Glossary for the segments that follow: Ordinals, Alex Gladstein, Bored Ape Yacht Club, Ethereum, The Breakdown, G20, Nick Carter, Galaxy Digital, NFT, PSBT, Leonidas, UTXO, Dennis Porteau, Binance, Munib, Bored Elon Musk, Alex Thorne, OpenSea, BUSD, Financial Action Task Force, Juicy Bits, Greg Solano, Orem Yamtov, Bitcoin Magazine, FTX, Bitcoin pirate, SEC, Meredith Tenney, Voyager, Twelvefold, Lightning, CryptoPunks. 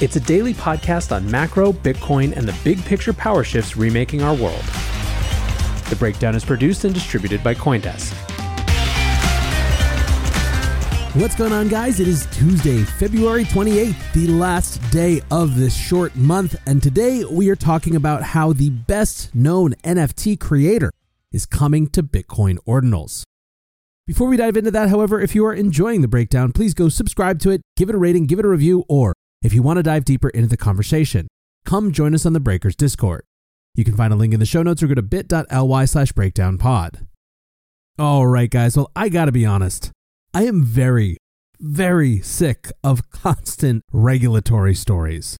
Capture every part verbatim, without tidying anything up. It's a daily podcast on macro, Bitcoin, and the big picture power shifts remaking our world. The Breakdown is produced and distributed by CoinDesk. What's going on, guys? It is Tuesday, February twenty-eighth, the last day of this short month, and today we are talking about how the best known N F T creator is coming to Bitcoin Ordinals. Before we dive into that, however, if you are enjoying The Breakdown, please go subscribe to it, give it a rating, give it a review, or if you want to dive deeper into the conversation, come join us on the Breakers Discord. You can find a link in the show notes or go to bit.ly slash breakdownpod. All right, guys. Well, I got to be honest. I am very, very sick of constant regulatory stories.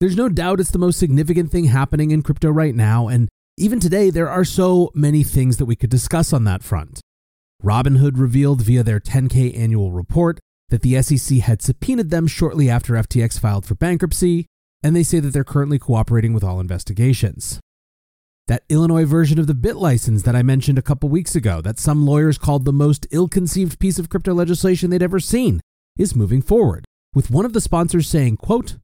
There's no doubt it's the most significant thing happening in crypto right now, and even today, there are so many things that we could discuss on that front. Robinhood revealed via their ten K annual report that the S E C had subpoenaed them shortly after F T X filed for bankruptcy, and they say that they're currently cooperating with all investigations. That Illinois version of the BitLicense that I mentioned a couple weeks ago, that some lawyers called the most ill-conceived piece of crypto legislation they'd ever seen, is moving forward, with one of the sponsors saying, quote,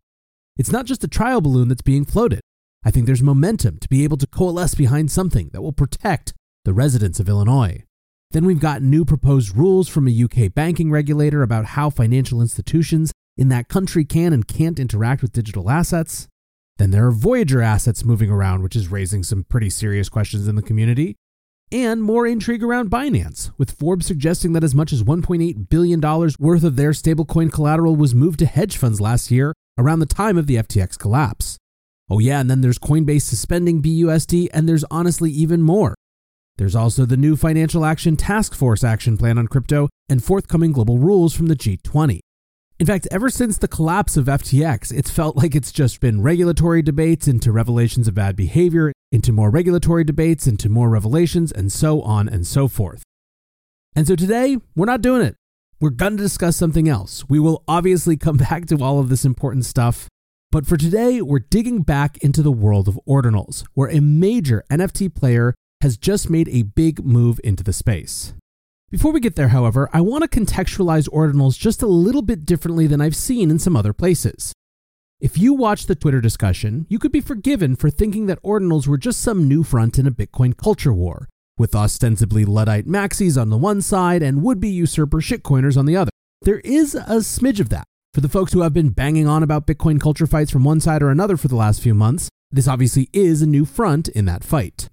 "It's not just a trial balloon that's being floated. I think there's momentum to be able to coalesce behind something that will protect the residents of Illinois." Then we've got new proposed rules from a U K banking regulator about how financial institutions in that country can and can't interact with digital assets. Then there are Voyager assets moving around, which is raising some pretty serious questions in the community. And more intrigue around Binance, with Forbes suggesting that as much as one point eight billion dollars worth of their stablecoin collateral was moved to hedge funds last year around the time of the F T X collapse. Oh yeah, and then there's Coinbase suspending B U S D, and there's honestly even more. There's also the new Financial Action Task Force action plan on crypto and forthcoming global rules from the G twenty. In fact, ever since the collapse of F T X, it's felt like it's just been regulatory debates into revelations of bad behavior, into more regulatory debates, into more revelations, and so on and so forth. And so today, we're not doing it. We're going to discuss something else. We will obviously come back to all of this important stuff. But for today, we're digging back into the world of Ordinals, where a major N F T player has just made a big move into the space. Before we get there, however, I want to contextualize Ordinals just a little bit differently than I've seen in some other places. If you watched the Twitter discussion, you could be forgiven for thinking that Ordinals were just some new front in a Bitcoin culture war, with ostensibly Luddite maxis on the one side and would-be usurper shitcoiners on the other. There is a smidge of that. For the folks who have been banging on about Bitcoin culture fights from one side or another for the last few months, this obviously is a new front in that fight.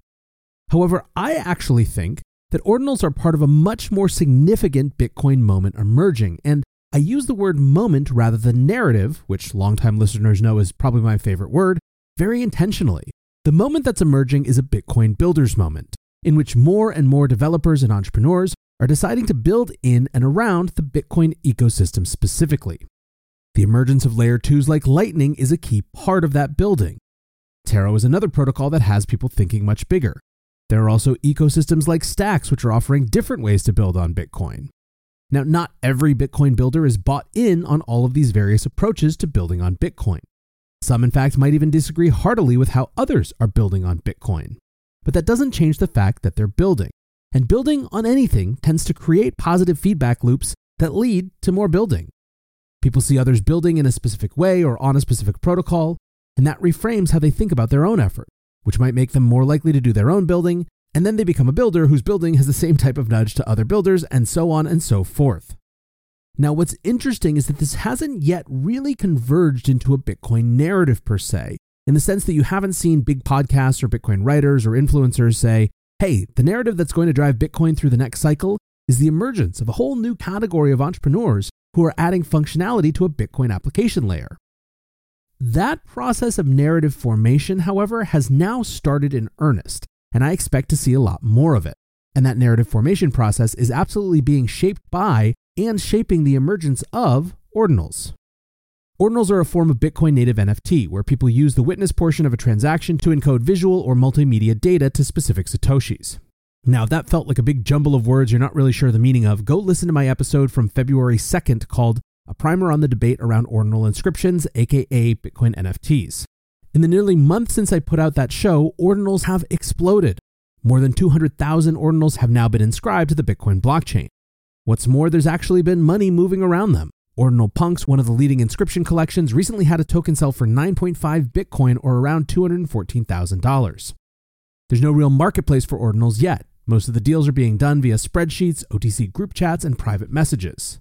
However, I actually think that Ordinals are part of a much more significant Bitcoin moment emerging, and I use the word moment rather than narrative, which longtime listeners know is probably my favorite word, very intentionally. The moment that's emerging is a Bitcoin builders moment, in which more and more developers and entrepreneurs are deciding to build in and around the Bitcoin ecosystem specifically. The emergence of layer twos like Lightning is a key part of that building. Taro is another protocol that has people thinking much bigger. There are also ecosystems like Stacks, which are offering different ways to build on Bitcoin. Now, not every Bitcoin builder is bought in on all of these various approaches to building on Bitcoin. Some, in fact, might even disagree heartily with how others are building on Bitcoin. but that doesn't change the fact that they're building. And building on anything tends to create positive feedback loops that lead to more building. People see others building in a specific way or on a specific protocol, and that reframes how they think about their own effort, which might make them more likely to do their own building, and then they become a builder whose building has the same type of nudge to other builders, and so on and so forth. Now, what's interesting is that this hasn't yet really converged into a Bitcoin narrative per se, in the sense that you haven't seen big podcasts or Bitcoin writers or influencers say, hey, the narrative that's going to drive Bitcoin through the next cycle is the emergence of a whole new category of entrepreneurs who are adding functionality to a Bitcoin application layer. That process of narrative formation, however, has now started in earnest, and I expect to see a lot more of it. And that narrative formation process is absolutely being shaped by and shaping the emergence of ordinals. Ordinals are a form of Bitcoin native N F T, where people use the witness portion of a transaction to encode visual or multimedia data to specific satoshis. Now, if that felt like a big jumble of words you're not really sure the meaning of, go listen to my episode from February second called A Primer on the Debate Around Ordinal Inscriptions, aka Bitcoin N F Ts. In the nearly month since I put out that show, ordinals have exploded. More than two hundred thousand ordinals have now been inscribed to the Bitcoin blockchain. What's more, there's actually been money moving around them. Ordinal Punks, one of the leading inscription collections, recently had a token sell for nine point five Bitcoin, or around two hundred fourteen thousand dollars. There's no real marketplace for ordinals yet. Most of the deals are being done via spreadsheets, O T C group chats, and private messages.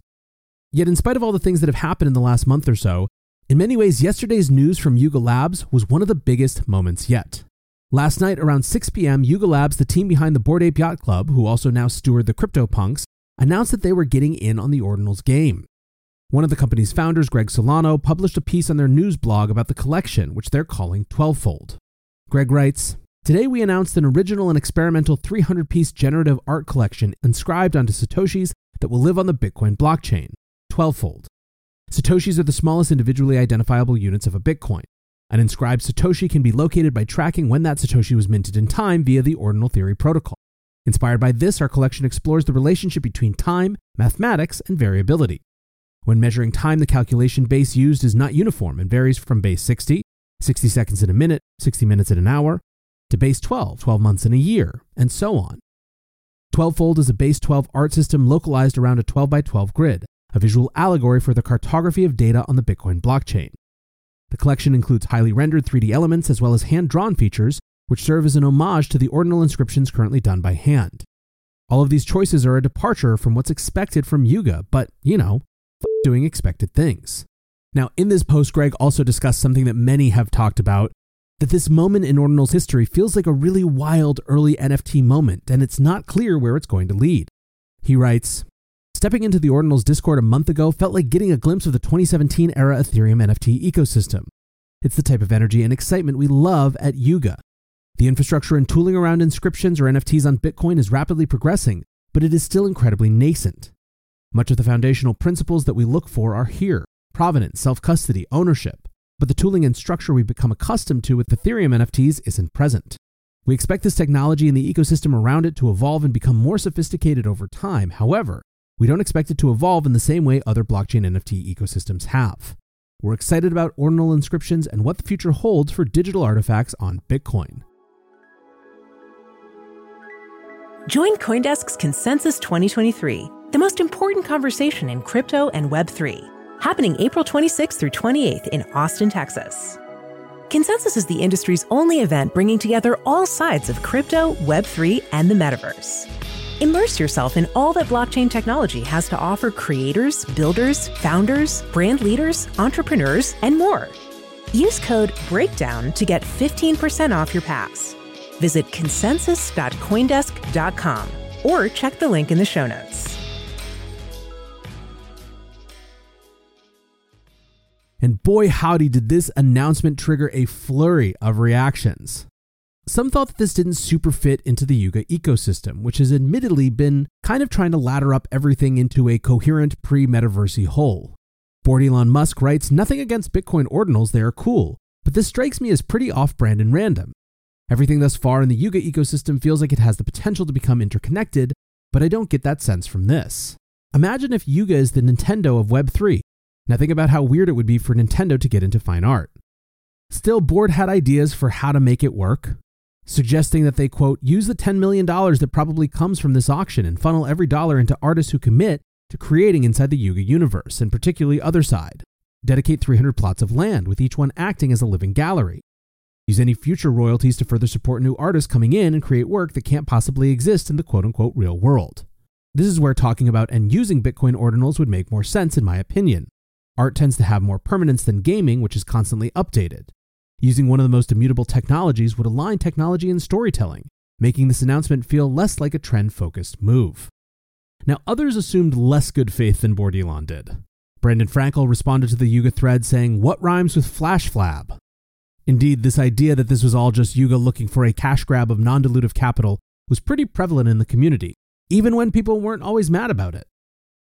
Yet in spite of all the things that have happened in the last month or so, in many ways, yesterday's news from Yuga Labs was one of the biggest moments yet. Last night, around six p.m., Yuga Labs, the team behind the Bored Ape Yacht Club, who also now steward the CryptoPunks, announced that they were getting in on the ordinals game. One of the company's founders, Greg Solano, published a piece on their news blog about the collection, which they're calling Twelvefold. Greg writes, "Today we announced an original and experimental three hundred piece generative art collection inscribed onto satoshis that will live on the Bitcoin blockchain, Twelvefold. Satoshis are the smallest individually identifiable units of a Bitcoin. An inscribed satoshi can be located by tracking when that satoshi was minted in time via the Ordinal Theory Protocol. Inspired by this, our collection explores the relationship between time, mathematics, and variability. When measuring time, the calculation base used is not uniform and varies from base sixty, sixty seconds in a minute, sixty minutes in an hour, to base twelve, twelve months in a year, and so on. Twelvefold is a base twelve art system localized around a twelve by twelve grid, a visual allegory for the cartography of data on the Bitcoin blockchain. The collection includes highly rendered three D elements as well as hand-drawn features, which serve as an homage to the ordinal inscriptions currently done by hand. All of these choices are a departure from what's expected from Yuga, but, you know, f- doing expected things." Now, in this post, Greg also discussed something that many have talked about, that this moment in ordinals history feels like a really wild early N F T moment, and it's not clear where it's going to lead. He writes, "Stepping into the Ordinals Discord a month ago felt like getting a glimpse of the twenty seventeen era Ethereum N F T ecosystem. It's the type of energy and excitement we love at Yuga. The infrastructure and tooling around inscriptions or N F Ts on Bitcoin is rapidly progressing, but it is still incredibly nascent. Much of the foundational principles that we look for are here: provenance, self-custody, ownership. But the tooling and structure we've become accustomed to with Ethereum N F Ts isn't present. We expect this technology and the ecosystem around it to evolve and become more sophisticated over time. However, we don't expect it to evolve in the same way other blockchain N F T ecosystems have. We're excited about ordinal inscriptions and what the future holds for digital artifacts on Bitcoin." Join CoinDesk's Consensus twenty twenty-three, the most important conversation in crypto and Web three, happening April twenty-sixth through twenty-eighth in Austin, Texas. Consensus is the industry's only event bringing together all sides of crypto, Web three, and the metaverse. Immerse yourself in all that blockchain technology has to offer creators, builders, founders, brand leaders, entrepreneurs, and more. Use code BREAKDOWN to get fifteen percent off your pass. Visit consensus dot coindesk dot com or check the link in the show notes. And boy, howdy, did this announcement trigger a flurry of reactions. Some thought that this didn't super fit into the Yuga ecosystem, which has admittedly been kind of trying to ladder up everything into a coherent pre-metaversy whole. Bored Elon Musk writes, "Nothing against Bitcoin ordinals, they are cool, but this strikes me as pretty off-brand and random. Everything thus far in the Yuga ecosystem feels like it has the potential to become interconnected, but I don't get that sense from this. Imagine if Yuga is the Nintendo of Web three. Now think about how weird it would be for Nintendo to get into fine art." Still, Bored had ideas for how to make it work. suggesting that they, quote, use the ten million dollars that probably comes from this auction and funnel every dollar into artists who commit to creating inside the Yuga universe, and particularly Other Side. Dedicate three hundred plots of land, with each one acting as a living gallery. Use any future royalties to further support new artists coming in and create work that can't possibly exist in the quote-unquote real world. This is where talking about and using Bitcoin ordinals would make more sense, in my opinion. Art tends to have more permanence than gaming, which is constantly updated. Using one of the most immutable technologies would align technology and storytelling, making this announcement feel less like a trend-focused move. Now, others assumed less good faith than Bored Elon did. Brandon Frankel responded to the Yuga thread saying, "What rhymes with flash flab?" Indeed, this idea that this was all just Yuga looking for a cash grab of non-dilutive capital was pretty prevalent in the community, even when people weren't always mad about it.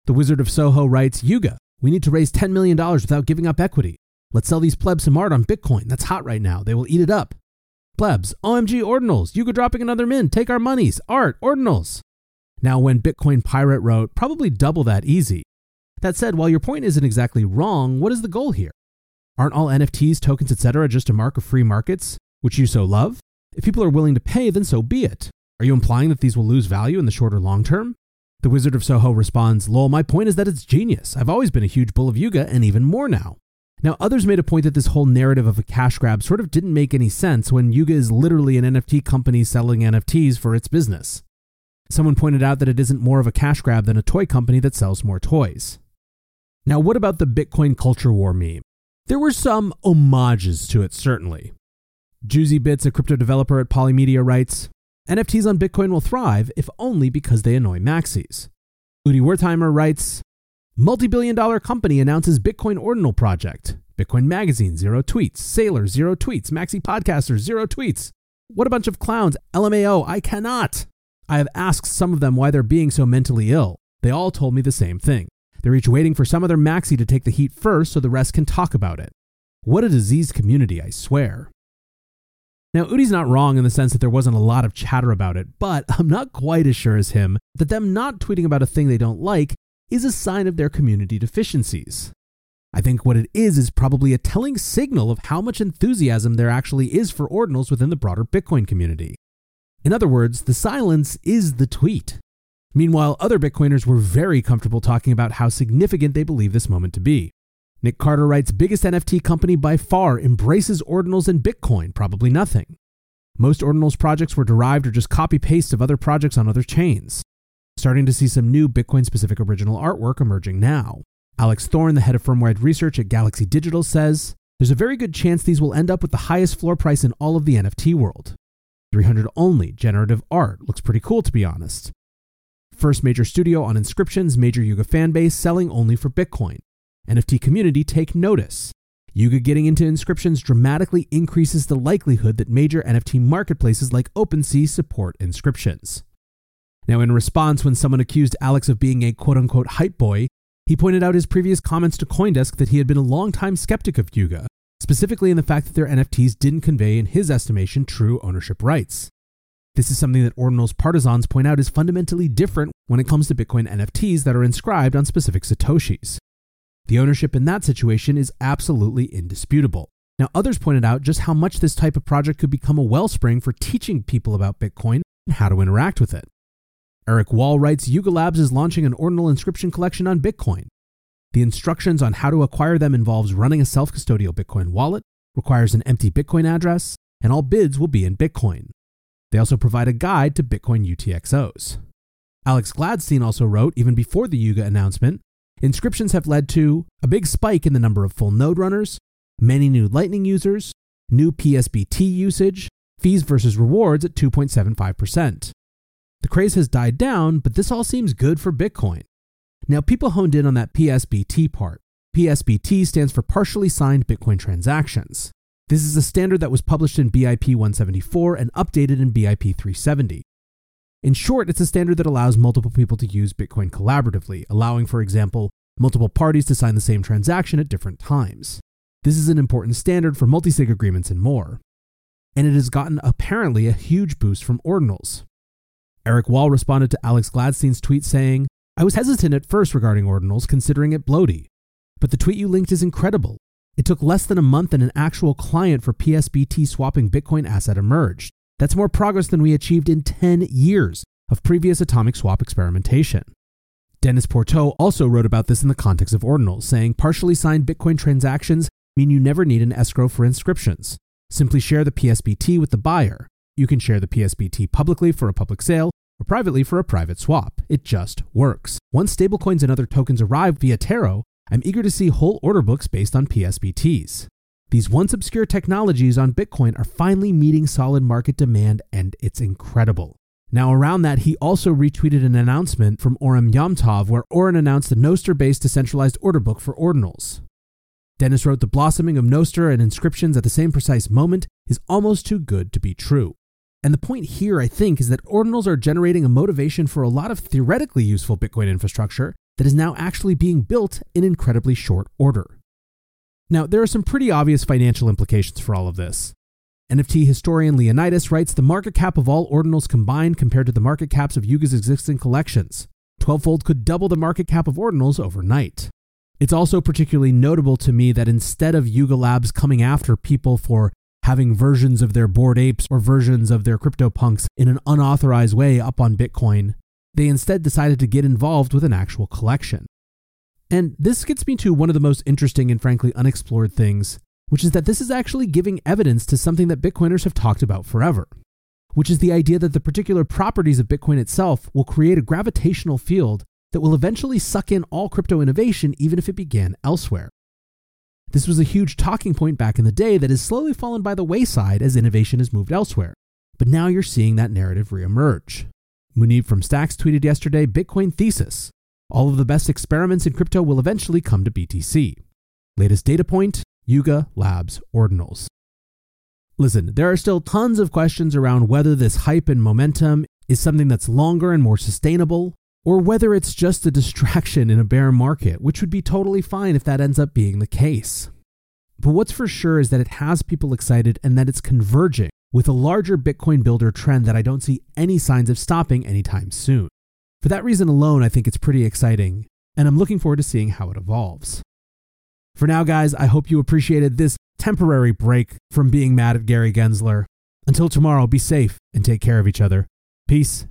The Wizard of Soho writes, "Yuga, we need to raise ten million dollars without giving up equity. Let's sell these plebs some art on Bitcoin. That's hot right now. They will eat it up. Plebs, O M G ordinals, Yuga dropping another min. Take our monies. Art, ordinals." Now, when Bitcoin Pirate wrote, "Probably double that easy." That said, while your point isn't exactly wrong, what is the goal here? Aren't all N F Ts, tokens, et cetera just a mark of free markets, which you so love? If people are willing to pay, then so be it. Are you implying that these will lose value in the short or long term? The Wizard of Soho responds, "Lol, my point is that it's genius. I've always been a huge bull of Yuga, and even more now." Now, others made a point that this whole narrative of a cash grab sort of didn't make any sense when Yuga is literally an N F T company selling N F Ts for its business. Someone pointed out that it isn't more of a cash grab than a toy company that sells more toys. Now, what about the Bitcoin culture war meme? There were some homages to it, certainly. Juicy Bits, a crypto developer at Polymedia, writes, "N F Ts on Bitcoin will thrive, if only because they annoy maxis." Udi Wertheimer writes, "Multi-billion dollar company announces Bitcoin ordinal project. Bitcoin magazine, zero tweets. Sailor, zero tweets. Maxi podcaster, zero tweets. What a bunch of clowns. L M A O, I cannot. I have asked some of them why they're being so mentally ill. They all told me the same thing. They're each waiting for some other maxi to take the heat first so the rest can talk about it. What a diseased community, I swear." Now, Udi's not wrong in the sense that there wasn't a lot of chatter about it, but I'm not quite as sure as him that them not tweeting about a thing they don't like is a sign of their community deficiencies. I think what it is is probably a telling signal of how much enthusiasm there actually is for ordinals within the broader Bitcoin community. In other words, the silence is the tweet. Meanwhile, other Bitcoiners were very comfortable talking about how significant they believe this moment to be. Nick Carter writes, "Biggest N F T company by far embraces ordinals and Bitcoin, probably nothing. Most ordinals projects were derived or just copy-paste of other projects on other chains. Starting to see some new Bitcoin-specific original artwork emerging now." Alex Thorne, the head of firm-wide research at Galaxy Digital, says, "There's a very good chance these will end up with the highest floor price in all of the N F T world. three hundred only, generative art, looks pretty cool to be honest. First major studio on inscriptions, major Yuga fanbase, selling only for Bitcoin. N F T community take notice. Yuga getting into inscriptions dramatically increases the likelihood that major N F T marketplaces like OpenSea support inscriptions." Now, in response, when someone accused Alex of being a quote-unquote hype boy, he pointed out his previous comments to CoinDesk that he had been a long-time skeptic of Yuga, specifically in the fact that their N F Ts didn't convey, in his estimation, true ownership rights. This is something that Ordinals partisans point out is fundamentally different when it comes to Bitcoin N F Ts that are inscribed on specific Satoshis. The ownership in that situation is absolutely indisputable. Now, others pointed out just how much this type of project could become a wellspring for teaching people about Bitcoin and how to interact with it. Eric Wall writes, "Yuga Labs is launching an ordinal inscription collection on Bitcoin. The instructions on how to acquire them involves running a self-custodial Bitcoin wallet, requires an empty Bitcoin address, and all bids will be in Bitcoin. They also provide a guide to Bitcoin U T X Os." Alex Gladstein also wrote, "Even before the Yuga announcement, inscriptions have led to a big spike in the number of full node runners, many new Lightning users, new P S B T usage, fees versus rewards at two point seven five percent. The craze has died down, but this all seems good for Bitcoin." Now, people honed in on that P S B T part. P S B T stands for Partially Signed Bitcoin Transactions. This is a standard that was published in B I P one seventy-four and updated in B I P three seventy. In short, it's a standard that allows multiple people to use Bitcoin collaboratively, allowing, for example, multiple parties to sign the same transaction at different times. This is an important standard for multisig agreements and more. And it has gotten apparently a huge boost from ordinals. Eric Wall responded to Alex Gladstein's tweet saying, "I was hesitant at first regarding ordinals, considering it bloaty. But the tweet you linked is incredible. It took less than a month and an actual client for P S B T swapping Bitcoin asset emerged. That's more progress than we achieved in ten years of previous atomic swap experimentation. Dennis Porteau also wrote about this in the context of Ordinals, saying partially signed Bitcoin transactions mean you never need an escrow for inscriptions. Simply share the P S B T with the buyer. You can share the P S B T publicly for a public sale or privately for a private swap. It just works. Once stablecoins and other tokens arrive via Taro, I'm eager to see whole order books based on P S B Ts. These once obscure technologies on Bitcoin are finally meeting solid market demand, and it's incredible. Now, around that, he also retweeted an announcement from Orem Yamtov where Oren announced the Nostr-based decentralized order book for Ordinals. Dennis wrote, the blossoming of Nostr and inscriptions at the same precise moment is almost too good to be true. And the point here, I think, is that Ordinals are generating a motivation for a lot of theoretically useful Bitcoin infrastructure that is now actually being built in incredibly short order. Now, there are some pretty obvious financial implications for all of this. N F T historian Leonidas writes, the market cap of all Ordinals combined compared to the market caps of Yuga's existing collections. Twelvefold could double the market cap of Ordinals overnight. It's also particularly notable to me that instead of Yuga Labs coming after people for having versions of their Bored Apes or versions of their CryptoPunks in an unauthorized way up on Bitcoin, they instead decided to get involved with an actual collection. And this gets me to one of the most interesting and frankly unexplored things, which is that this is actually giving evidence to something that Bitcoiners have talked about forever, which is the idea that the particular properties of Bitcoin itself will create a gravitational field that will eventually suck in all crypto innovation, even if it began elsewhere. This was a huge talking point back in the day that has slowly fallen by the wayside as innovation has moved elsewhere. But now you're seeing that narrative reemerge. Munib from Stacks tweeted yesterday, Bitcoin thesis. All of the best experiments in crypto will eventually come to B T C. Latest data point, Yuga Labs Ordinals. Listen, there are still tons of questions around whether this hype and momentum is something that's longer and more sustainable, or whether it's just a distraction in a bear market, which would be totally fine if that ends up being the case. But what's for sure is that it has people excited and that it's converging with a larger Bitcoin builder trend that I don't see any signs of stopping anytime soon. For that reason alone, I think it's pretty exciting, and I'm looking forward to seeing how it evolves. For now, guys, I hope you appreciated this temporary break from being mad at Gary Gensler. Until tomorrow, be safe and take care of each other. Peace.